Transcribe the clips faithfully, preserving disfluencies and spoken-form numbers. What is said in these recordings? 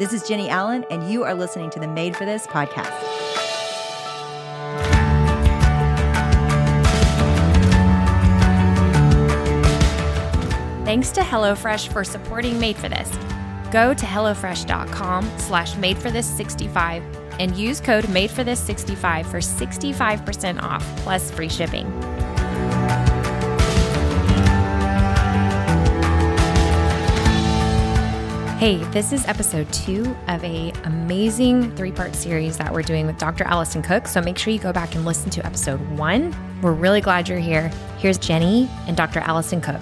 This is Jennie Allen, and you are listening to the Made For This podcast. Thanks to HelloFresh for supporting Made For This. Go to HelloFresh.com slash Made For This sixty-five and use code Made For This sixty-five for sixty-five percent off plus free shipping. Hey, this is episode two of an amazing three-part series that we're doing with Doctor Allison Cook, so make sure you go back and listen to episode one. We're really glad you're here. Here's Jennie and Doctor Allison Cook.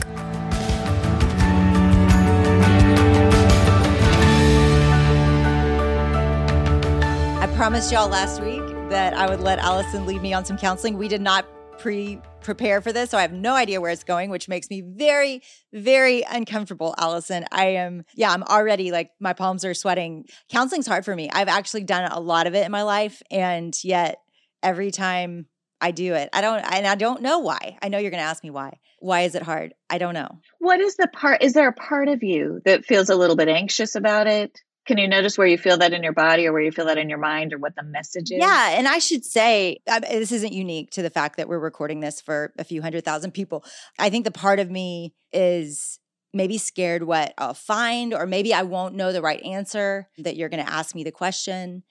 I promised y'all last week that I would let Allison lead me on some counseling. We did not pre- prepare for this, so I have no idea where it's going, which makes me very, very uncomfortable, Allison. I am, yeah, I'm already like, my palms are sweating. Counseling's hard for me. I've actually done a lot of it in my life, and yet every time I do it, I don't, and I don't know why. I know you're going to ask me why. Why is it hard? I don't know. What is the part, is there a part of you that feels a little bit anxious about it? Can you notice where you feel that in your body or where you feel that in your mind or what the message is? Yeah. And I should say, I, this isn't unique to the fact that we're recording this for a few hundred thousand people. I think the part of me is maybe scared what I'll find, or maybe I won't know the right answer, that you're going to ask me the question.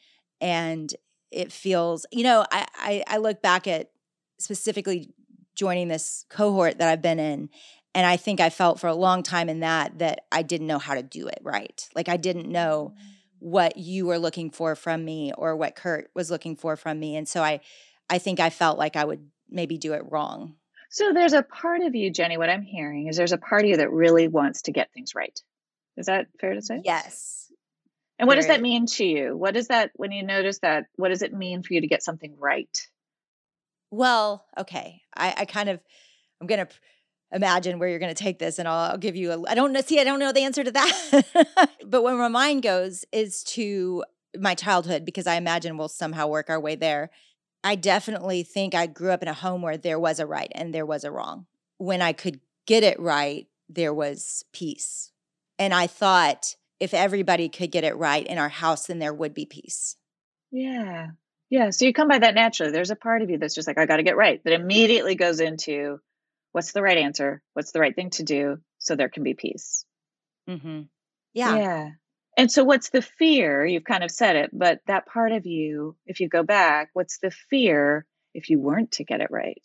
And it feels, you know, I, I, I look back at specifically joining this cohort that I've been in. And I think I felt for a long time in that, that I didn't know how to do it right. Like I didn't know what you were looking for from me or what Kurt was looking for from me. And so I, I think I felt like I would maybe do it wrong. So there's a part of you, Jennie, what I'm hearing is there's a part of you that really wants to get things right. Is that fair to say? Yes. And what does that mean to you? What is that, when you notice that, what does it mean for you to get something right? Well, okay. I, I kind of, I'm going to... imagine where you're going to take this, and I'll, I'll give you a, I don't know, see, I don't know the answer to that. But where my mind goes is to my childhood, because I imagine we'll somehow work our way there. I definitely think I grew up in a home where there was a right and there was a wrong. When I could get it right, there was peace. And I thought if everybody could get it right in our house, then there would be peace. Yeah. Yeah. So you come by that naturally. There's a part of you that's just like, I got to get right. That immediately goes into, what's the right answer? What's the right thing to do so there can be peace? Mm-hmm. Yeah. Yeah. And so what's the fear? You've kind of said it, but that part of you, if you go back, what's the fear if you weren't to get it right?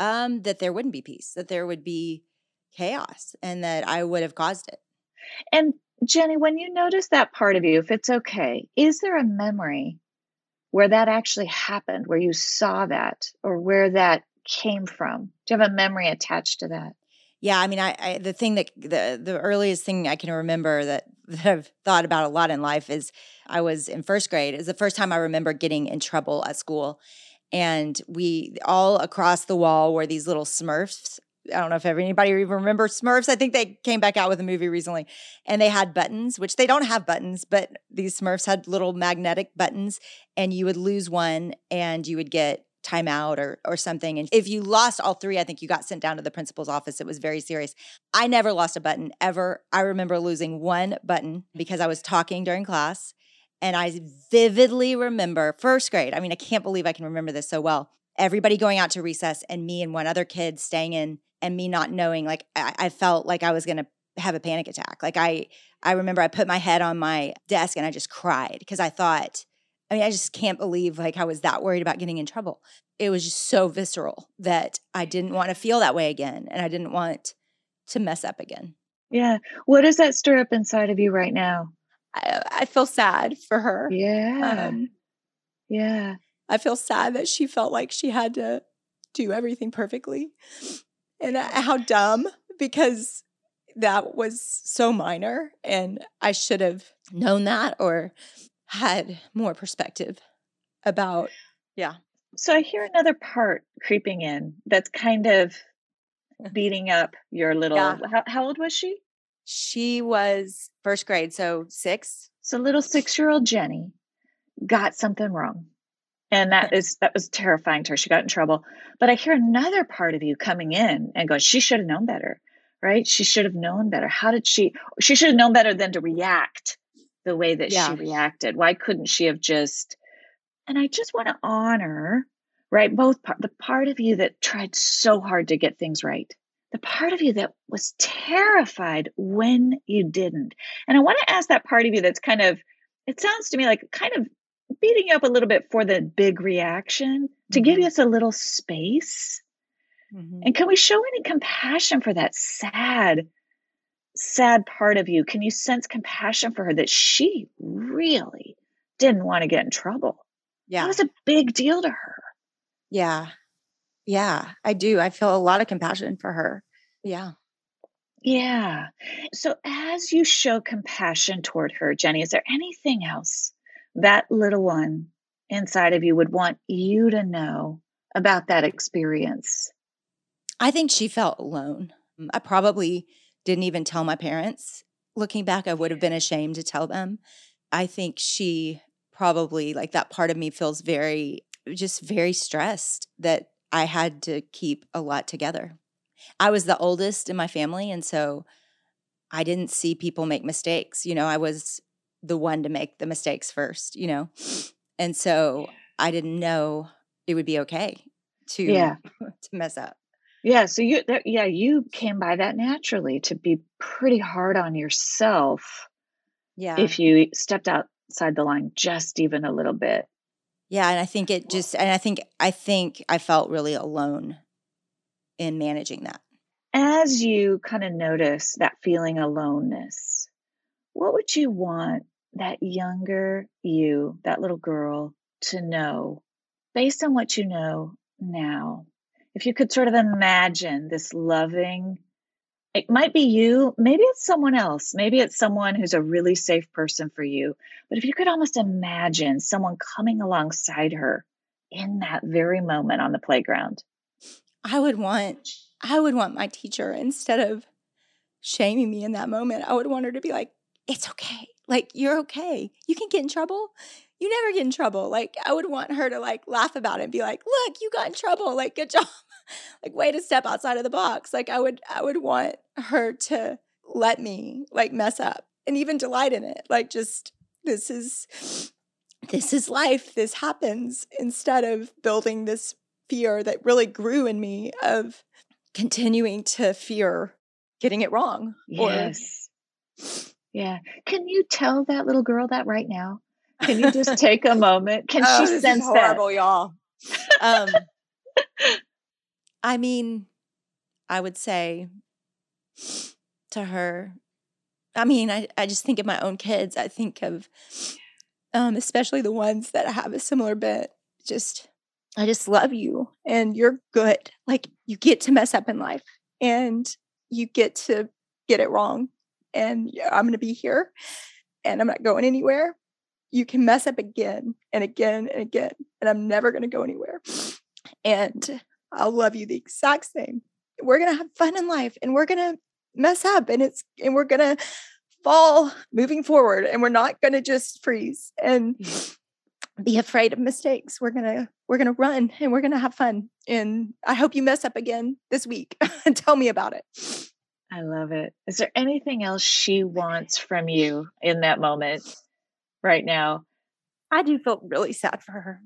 Um, that there wouldn't be peace, that there would be chaos, and that I would have caused it. And Jennie, when you notice that part of you, if it's okay, is there a memory where that actually happened, where you saw that or where that came from? Do you have a memory attached to that? Yeah. I mean, I, I the thing that the, the earliest thing I can remember that, that I've thought about a lot in life is I was in first grade. It was the first time I remember getting in trouble at school. And we all across the wall were these little Smurfs. I don't know if anybody even remembers Smurfs. I think they came back out with a movie recently, and they had buttons, which they don't have buttons, but these Smurfs had little magnetic buttons, and you would lose one and you would get timeout or or something. And if you lost all three, I think you got sent down to the principal's office. It was very serious. I never lost a button ever. I remember losing one button because I was talking during class. And I vividly remember first grade. I mean, I can't believe I can remember this so well. Everybody going out to recess and me and one other kid staying in, and me not knowing, like I, I felt like I was going to have a panic attack. Like I, I remember I put my head on my desk and I just cried because I thought, I mean, I just can't believe like I was that worried about getting in trouble. It was just so visceral that I didn't want to feel that way again. And I didn't want to mess up again. Yeah. What does that stir up inside of you right now? I, I feel sad for her. Yeah. Um, yeah. I feel sad that she felt like she had to do everything perfectly. And I, how dumb, because that was so minor. And I should have known that, or had more perspective about, yeah. So I hear another part creeping in that's kind of beating up your little, yeah. how, how old was she? She was first grade, so six. So little six-year-old Jennie got something wrong. And that is that was terrifying to her. She got in trouble. But I hear another part of you coming in and going, she should have known better, right? She should have known better. How did she, she should have known better than to react the way that yeah. she reacted. Why couldn't she have just, and I just want to honor, right? Both part, the part of you that tried so hard to get things right, the part of you that was terrified when you didn't. And I want to ask that part of you that's kind of, it sounds to me like kind of beating you up a little bit for the big reaction to mm-hmm. give us a little space. Mm-hmm. And can we show any compassion for that sad, sad part of you? Can you sense compassion for her that she really didn't want to get in trouble? Yeah. That was a big deal to her. Yeah. Yeah, I do. I feel a lot of compassion for her. Yeah. Yeah. So as you show compassion toward her, Jennie, is there anything else that little one inside of you would want you to know about that experience? I think she felt alone. I probably didn't even tell my parents. Looking back, I would have been ashamed to tell them. I think she probably, like that part of me feels very, just very stressed that I had to keep a lot together. I was the oldest in my family, and so I didn't see people make mistakes. You know, I was the one to make the mistakes first, you know? And so I didn't know it would be okay to, yeah. to mess up. Yeah. So you, there, yeah, you came by that naturally to be pretty hard on yourself. Yeah. If you stepped outside the line just even a little bit. Yeah. And I think it just, and I think, I think I felt really alone in managing that. As you kind of notice that feeling aloneness, what would you want that younger you, that little girl, to know based on what you know now? If you could sort of imagine this loving, it might be you, maybe it's someone else, maybe it's someone who's a really safe person for you. But if you could almost imagine someone coming alongside her in that very moment on the playground. I would want, I would want my teacher, instead of shaming me in that moment, I would want her to be like, it's okay. Like, you're okay. You can get in trouble. You never get in trouble. Like, I would want her to like laugh about it and be like, look, you got in trouble. Like, good job. Like, way to step outside of the box. Like, I would, I would want her to let me like mess up and even delight in it. Like, just, this is, this is life. This happens, instead of building this fear that really grew in me of continuing to fear getting it wrong. Yes. Or, yeah. Can you tell that little girl that right now? Can you just take a moment? Can oh, she sense horrible, that? Y'all. Um, I mean, I would say to her, I mean, I, I just think of my own kids. I think of, um, especially the ones that have a similar bent, just, I just love you and you're good. Like, you get to mess up in life and you get to get it wrong. And I'm going to be here and I'm not going anywhere. You can mess up again and again and again, and I'm never going to go anywhere. And I'll love you the exact same. We're going to have fun in life and we're going to mess up and it's, and we're going to fall moving forward, and we're not going to just freeze and be afraid of mistakes. We're going to, we're going to run and we're going to have fun. And I hope you mess up again this week and tell me about it. I love it. Is there anything else she wants from you in that moment right now? I do feel really sad for her.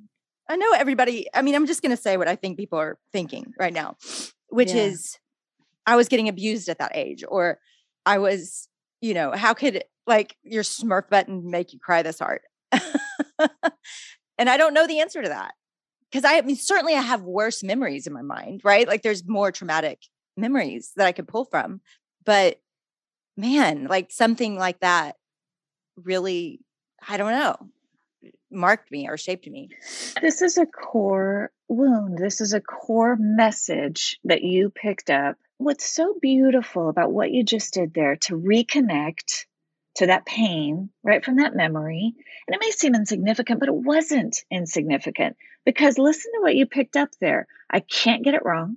I know everybody, I mean, I'm just going to say what I think people are thinking right now, which yeah. is I was getting abused at that age, or I was, you know, how could like your Smurf button make you cry this hard? And I don't know the answer to that, because I, I mean, certainly I have worse memories in my mind, right? Like, there's more traumatic memories that I could pull from, but man, like something like that really, I don't know, marked me or shaped me. This is a core wound. This is a core message that you picked up. What's so beautiful about what you just did there, to reconnect to that pain right from that memory. And it may seem insignificant, but it wasn't insignificant, because listen to what you picked up there. I can't get it wrong.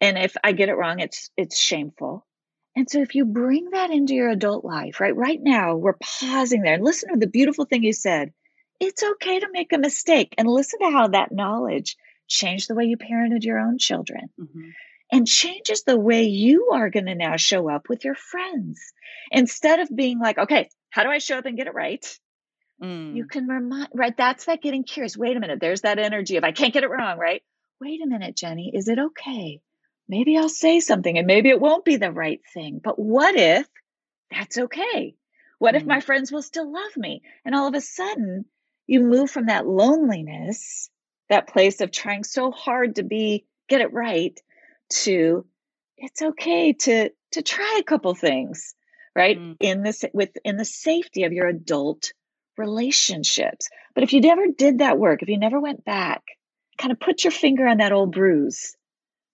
And if I get it wrong, it's it's shameful. And so if you bring that into your adult life, right, right now, we're pausing there and listen to the beautiful thing you said. It's okay to make a mistake, and listen to how that knowledge changed the way you parented your own children mm-hmm. and changes the way you are going to now show up with your friends. Instead of being like, okay, how do I show up and get it right? Mm. You can remind, right? That's that getting curious. Wait a minute. There's that energy of I can't get it wrong, right? Wait a minute, Jennie, is it okay? Maybe I'll say something and maybe it won't be the right thing. But what if that's okay? What mm. if my friends will still love me? And all of a sudden you move from that loneliness, that place of trying so hard to be, get it right, to it's okay to, to try a couple things, right? Mm. In this, within the safety of your adult relationships. But if you never did that work, if you never went back, kind of put your finger on that old bruise,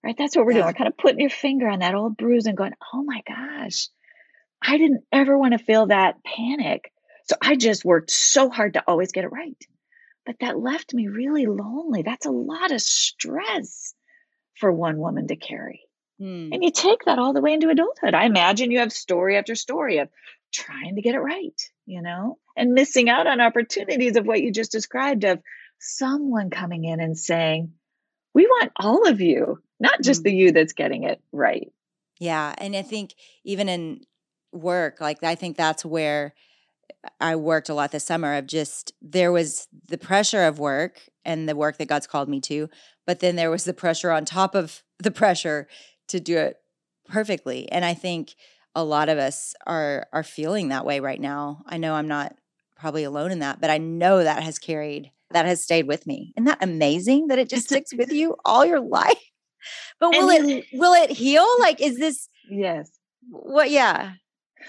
right? That's what we're yeah. doing. We're kind of putting your finger on that old bruise and going, oh my gosh, I didn't ever want to feel that panic. So I just worked so hard to always get it right. But that left me really lonely. That's a lot of stress for one woman to carry. Mm. And you take that all the way into adulthood. I imagine you have story after story of trying to get it right, you know, and missing out on opportunities of what you just described of someone coming in and saying, we want all of you, not just the you that's getting it right. Yeah. And I think even in work, like I think that's where I worked a lot this summer of just, there was the pressure of work and the work that God's called me to, but then there was the pressure on top of the pressure to do it perfectly. And I think a lot of us are are feeling that way right now. I know I'm not probably alone in that, but I know that has carried, that has stayed with me. Isn't that amazing that it just sticks with you all your life? But will and, it will it heal? Like, is this yes? What? Yeah,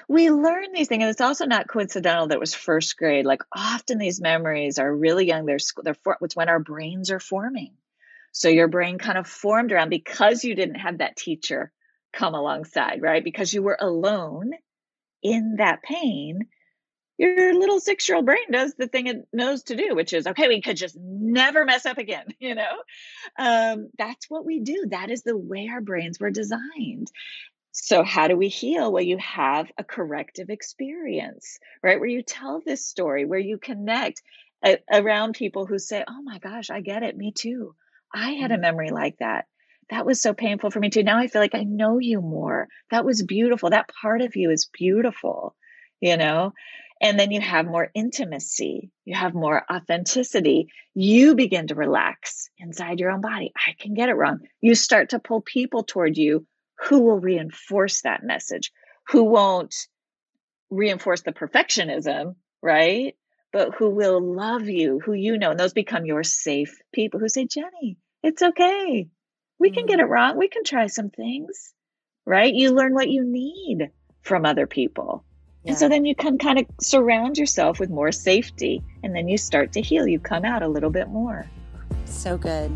we learn these things, and it's also not coincidental that it was first grade. Like, often these memories are really young. They're they're it's when our brains are forming. So your brain kind of formed around because you didn't have that teacher come alongside, right? Because you were alone in that pain. Your little six-year-old brain does the thing it knows to do, which is, okay, we could just never mess up again, you know? Um, that's what we do. That is the way our brains were designed. So how do we heal? Well, you have a corrective experience, right? Where you tell this story, where you connect a- around people who say, oh my gosh, I get it. Me too. I had a memory like that. That was so painful for me too. Now I feel like I know you more. That was beautiful. That part of you is beautiful, you know? And then you have more intimacy, you have more authenticity. You begin to relax inside your own body. I can get it wrong. You start to pull people toward you who will reinforce that message, who won't reinforce the perfectionism, right? But who will love you, who you know, and those become your safe people who say, Jennie, it's okay. We can get it wrong. We can try some things, right? You learn what you need from other people. Yeah. And so then you can kind of surround yourself with more safety, and then you start to heal. You come out a little bit more. So good.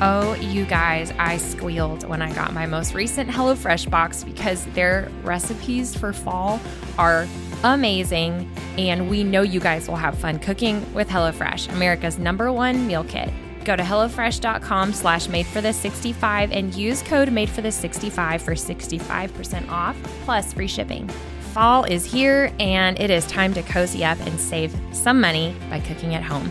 Oh, you guys, I squealed when I got my most recent HelloFresh box because their recipes for fall are amazing. And we know you guys will have fun cooking with HelloFresh, America's number one meal kit. Go to HelloFresh.com slash Made For This sixty-five and use code Made For This sixty-five for sixty-five percent off plus free shipping. Fall is here and it is time to cozy up and save some money by cooking at home.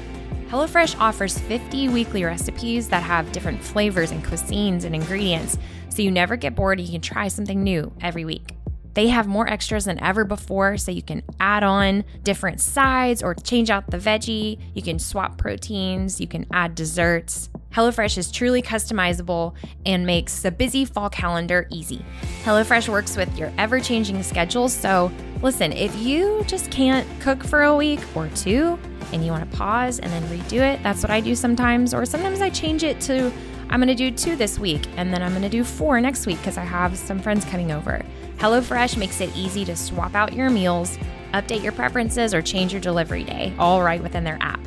HelloFresh offers fifty weekly recipes that have different flavors and cuisines and ingredients, so you never get bored and you can try something new every week. They have more extras than ever before, so you can add on different sides or change out the veggie. You can swap proteins. You can add desserts. HelloFresh is truly customizable and makes the busy fall calendar easy. HelloFresh works with your ever-changing schedules, so listen, if you just can't cook for a week or two and you want to pause and then redo it, that's what I do sometimes, or sometimes I change it to I'm going to do two this week, and then I'm going to do four next week because I have some friends coming over. HelloFresh makes it easy to swap out your meals, update your preferences, or change your delivery day, all right within their app.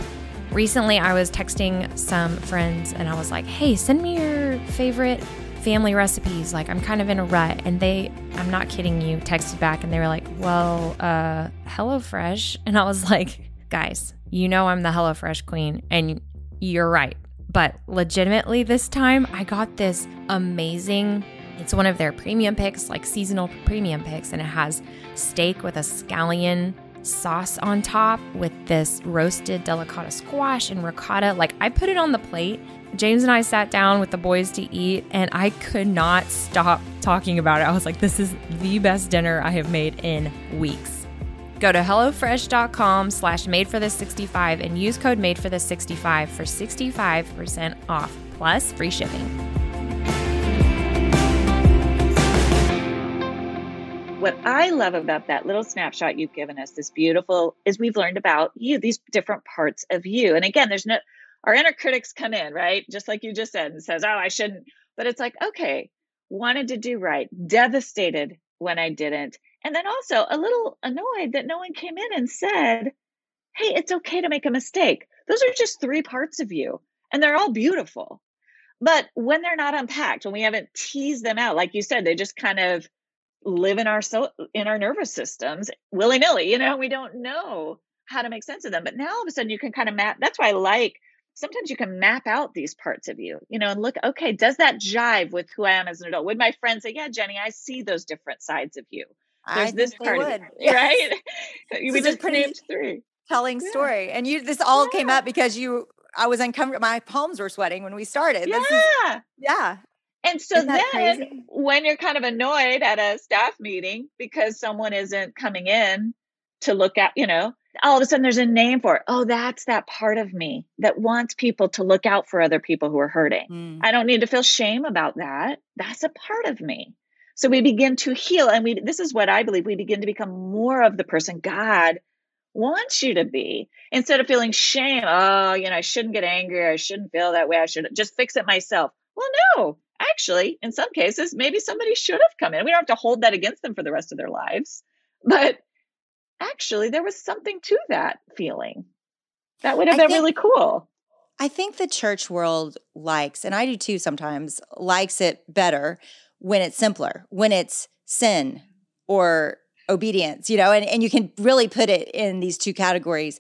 Recently, I was texting some friends, and I was like, hey, send me your favorite family recipes. Like, I'm kind of in a rut. And they, I'm not kidding you, texted back, and they were like, well, uh, HelloFresh. And I was like, guys, you know I'm the HelloFresh queen, and you're right. But legitimately this time, I got this amazing, it's one of their premium picks, like seasonal premium picks, and it has steak with a scallion sauce on top with this roasted delicata squash and ricotta. Like, I put it on the plate. James and I sat down with the boys to eat, and I could not stop talking about it, I was like, this is the best dinner I have made in weeks. Go to HelloFresh.com slash Made For This sixty-five and use code Made For This sixty-five for sixty-five percent off, plus free shipping. What I love about that little snapshot you've given us, this beautiful, is we've learned about you, these different parts of you. And again, there's no, our inner critics come in, right? Just like you just said, and says, oh, I shouldn't. But it's like, okay, wanted to do right, devastated when I didn't. And then also a little annoyed that no one came in and said, hey, it's okay to make a mistake. Those are just three parts of you, and they're all beautiful. But when they're not unpacked, when we haven't teased them out, like you said, they just kind of live in our so in our nervous systems willy-nilly, you know, we don't know how to make sense of them. But now all of a sudden you can kind of map. That's why I like, sometimes you can map out these parts of you, you know, and look, okay, does that jive with who I am as an adult? Would my friends say, yeah, Jennie, I see those different sides of you. There's I this part would. Of you, yes. Right? We just named three. Telling yeah. story. And you, this all yeah. came up because you, I was uncomfortable. My palms were sweating when we started. Yeah. This is, yeah. And so then crazy? When you're kind of annoyed at a staff meeting because someone isn't coming in to look at, you know, all of a sudden there's a name for it. Oh, that's that part of me that wants people to look out for other people who are hurting. Mm. I don't need to feel shame about that. That's a part of me. So we begin to heal. And we, this is what I believe, we begin to become more of the person God wants you to be, instead of feeling shame. Oh, you know, I shouldn't get angry. I shouldn't feel that way. I should just fix it myself. Well, no. Actually, in some cases, maybe somebody should have come in. We don't have to hold that against them for the rest of their lives. But actually, there was something to that feeling. That would have been really cool. I think the church world likes, and I do too sometimes, likes it better when it's simpler, when it's sin or obedience, you know, and, and you can really put it in these two categories.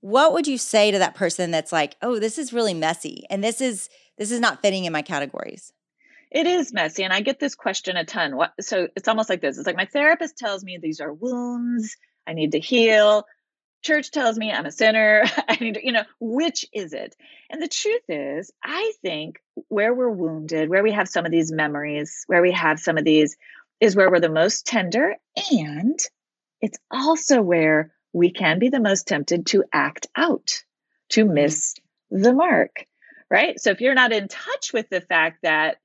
What would you say to that person that's like, oh, this is really messy, and this is this is not fitting in my categories? It is messy. And I get this question a ton. What, so it's almost like this. It's like, my therapist tells me these are wounds I need to heal. Church tells me I'm a sinner. I need to, you know, which is it? And the truth is, I think where we're wounded, where we have some of these memories, where we have some of these is where we're the most tender. And it's also where we can be the most tempted to act out, to miss the mark, right? So if you're not in touch with the fact that,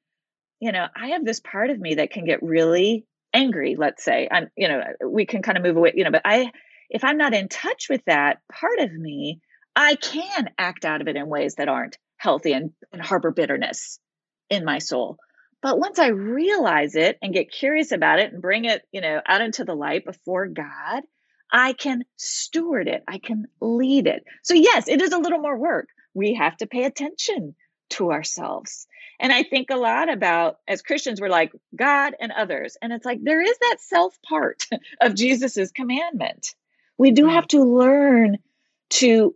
you know, I have this part of me that can get really angry, let's say, I'm, you know, we can kind of move away, you know, but I, if I'm not in touch with that part of me, I can act out of it in ways that aren't healthy and, and harbor bitterness in my soul. But once I realize it and get curious about it and bring it, you know, out into the light before God, I can steward it. I can lead it. So yes, it is a little more work. We have to pay attention to ourselves. And I think a lot about, as Christians, we're like God and others. And it's like, there is that self part of Jesus's commandment. We do have to learn to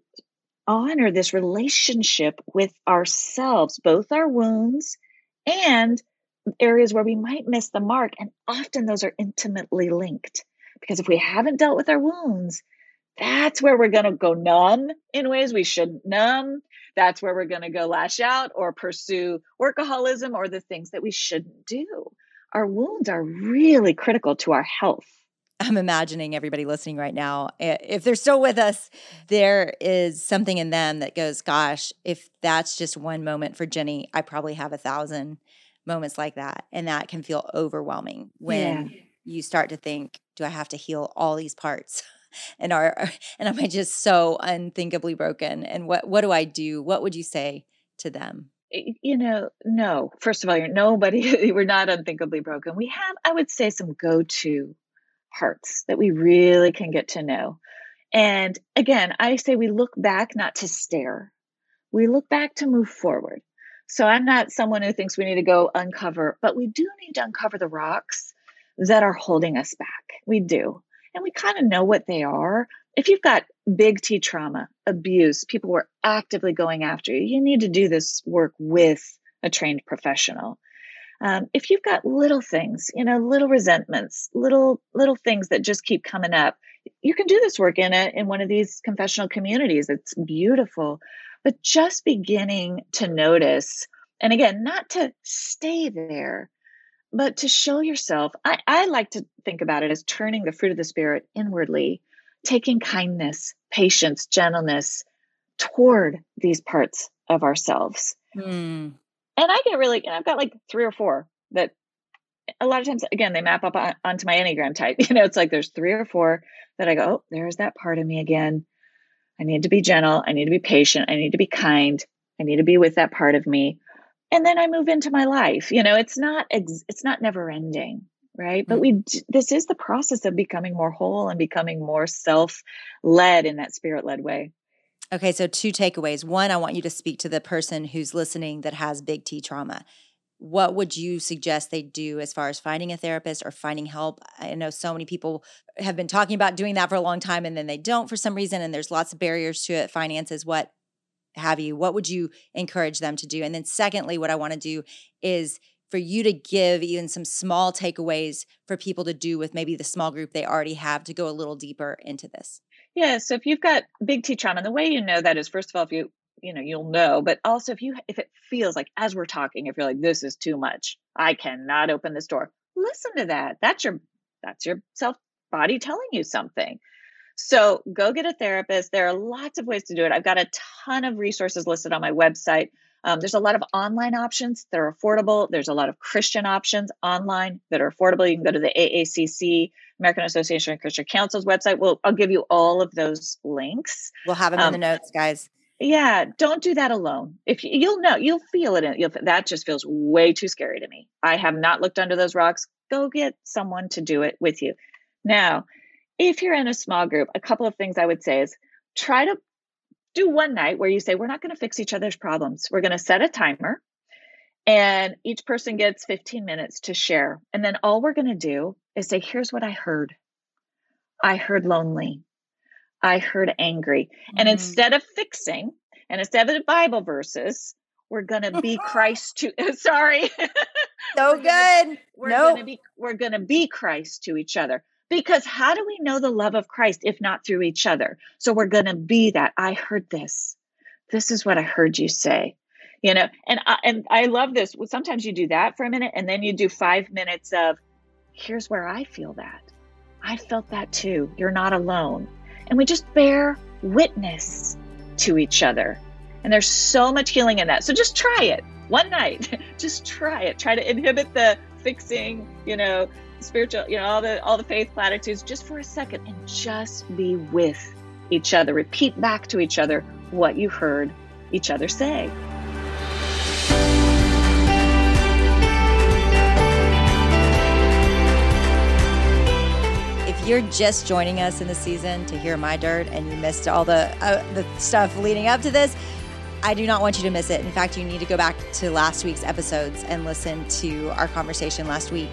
honor this relationship with ourselves, both our wounds and areas where we might miss the mark. And often those are intimately linked, because if we haven't dealt with our wounds, that's where we're going to go numb in ways we shouldn't numb. That's where we're going to go lash out or pursue workaholism or the things that we shouldn't do. Our wounds are really critical to our health. I'm imagining everybody listening right now, if they're still with us, there is something in them that goes, gosh, if that's just one moment for Jennie, I probably have a thousand moments like that. And that can feel overwhelming when yeah. you start to think, do I have to heal all these parts? And are and am I just so unthinkably broken? And what what do I do? What would you say to them? You know, no. First of all, you're nobody. We're not unthinkably broken. We have, I would say, some go-to parts that we really can get to know. And again, I say we look back not to stare. We look back to move forward. So I'm not someone who thinks we need to go uncover, but we do need to uncover the rocks that are holding us back. We do. And we kind of know what they are. If you've got big T trauma, abuse, people were actively going after you, you need to do this work with a trained professional. Um, if you've got little things, you know, little resentments, little little things that just keep coming up, you can do this work in a, in one of these confessional communities. It's beautiful. But just beginning to notice, and again, not to stay there, But to show yourself, I, I like to think about it as turning the fruit of the Spirit inwardly, taking kindness, patience, gentleness toward these parts of ourselves. Mm. And I get really, and I've got like three or four that a lot of times, again, they map up on, onto my Enneagram type. You know, it's like there's three or four that I go, oh, there's that part of me again. I need to be gentle. I need to be patient. I need to be kind. I need to be with that part of me. And then I move into my life. You know, it's not, ex- it's not never ending, right? Mm-hmm. But we, this is the process of becoming more whole and becoming more self-led in that spirit-led way. Okay. So two takeaways. One, I want you to speak to the person who's listening that has big T trauma. What would you suggest they do as far as finding a therapist or finding help? I know so many people have been talking about doing that for a long time and then they don't for some reason, and there's lots of barriers to it, finances, what have you. What would you encourage them to do? And then secondly, what I want to do is for you to give even some small takeaways for people to do with maybe the small group they already have to go a little deeper into this. Yeah. So if you've got big T trauma, and the way you know that is, first of all, if you, you know, you'll know, but also if you, if it feels like as we're talking, if you're like, this is too much, I cannot open this door, listen to that. That's your, that's your self body telling you something. So go get a therapist. There are lots of ways to do it. I've got a ton of resources listed on my website. Um, there's a lot of online options that are affordable. There's a lot of Christian options online that are affordable. You can go to the A A C C, American Association of Christian Counselors website. We'll, I'll give you all of those links. We'll have them um, in the notes, guys. Yeah. Don't do that alone. If you, you'll know, you'll feel it. You'll, that just feels way too scary to me. I have not looked under those rocks. Go get someone to do it with you. Now, if you're in a small group, a couple of things I would say is try to do one night where you say, we're not going to fix each other's problems. We're going to set a timer and each person gets fifteen minutes to share. And then all we're going to do is say, here's what I heard. I heard lonely. I heard angry. And mm-hmm. instead of fixing and instead of the Bible verses, we're going to be Christ to, sorry. So we're good. Gonna, we're nope. going to be, we're going to be Christ to each other. Because how do we know the love of Christ if not through each other? So we're going to be that. I heard this. This is what I heard you say, you know, and I, and I love this. Sometimes you do that for a minute and then you do five minutes of here's where I feel that. I felt that too. You're not alone. And we just bear witness to each other. And there's so much healing in that. So just try it one night. Just try it. Try to inhibit the fixing, you know, spiritual, you know, all the all the faith platitudes just for a second and just be with each other. Repeat back to each other what you heard each other say. If you're just joining us in the season to hear my dirt and you missed all the uh, the stuff leading up to this, I do not want you to miss it. In fact, you need to go back to last week's episodes and listen to our conversation last week.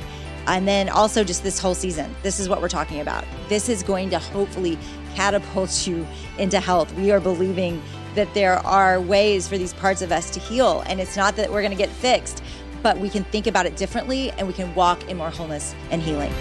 And then also just this whole season, this is what we're talking about. This is going to hopefully catapult you into health. We are believing that there are ways for these parts of us to heal. And it's not that we're going to get fixed, but we can think about it differently and we can walk in more wholeness and healing.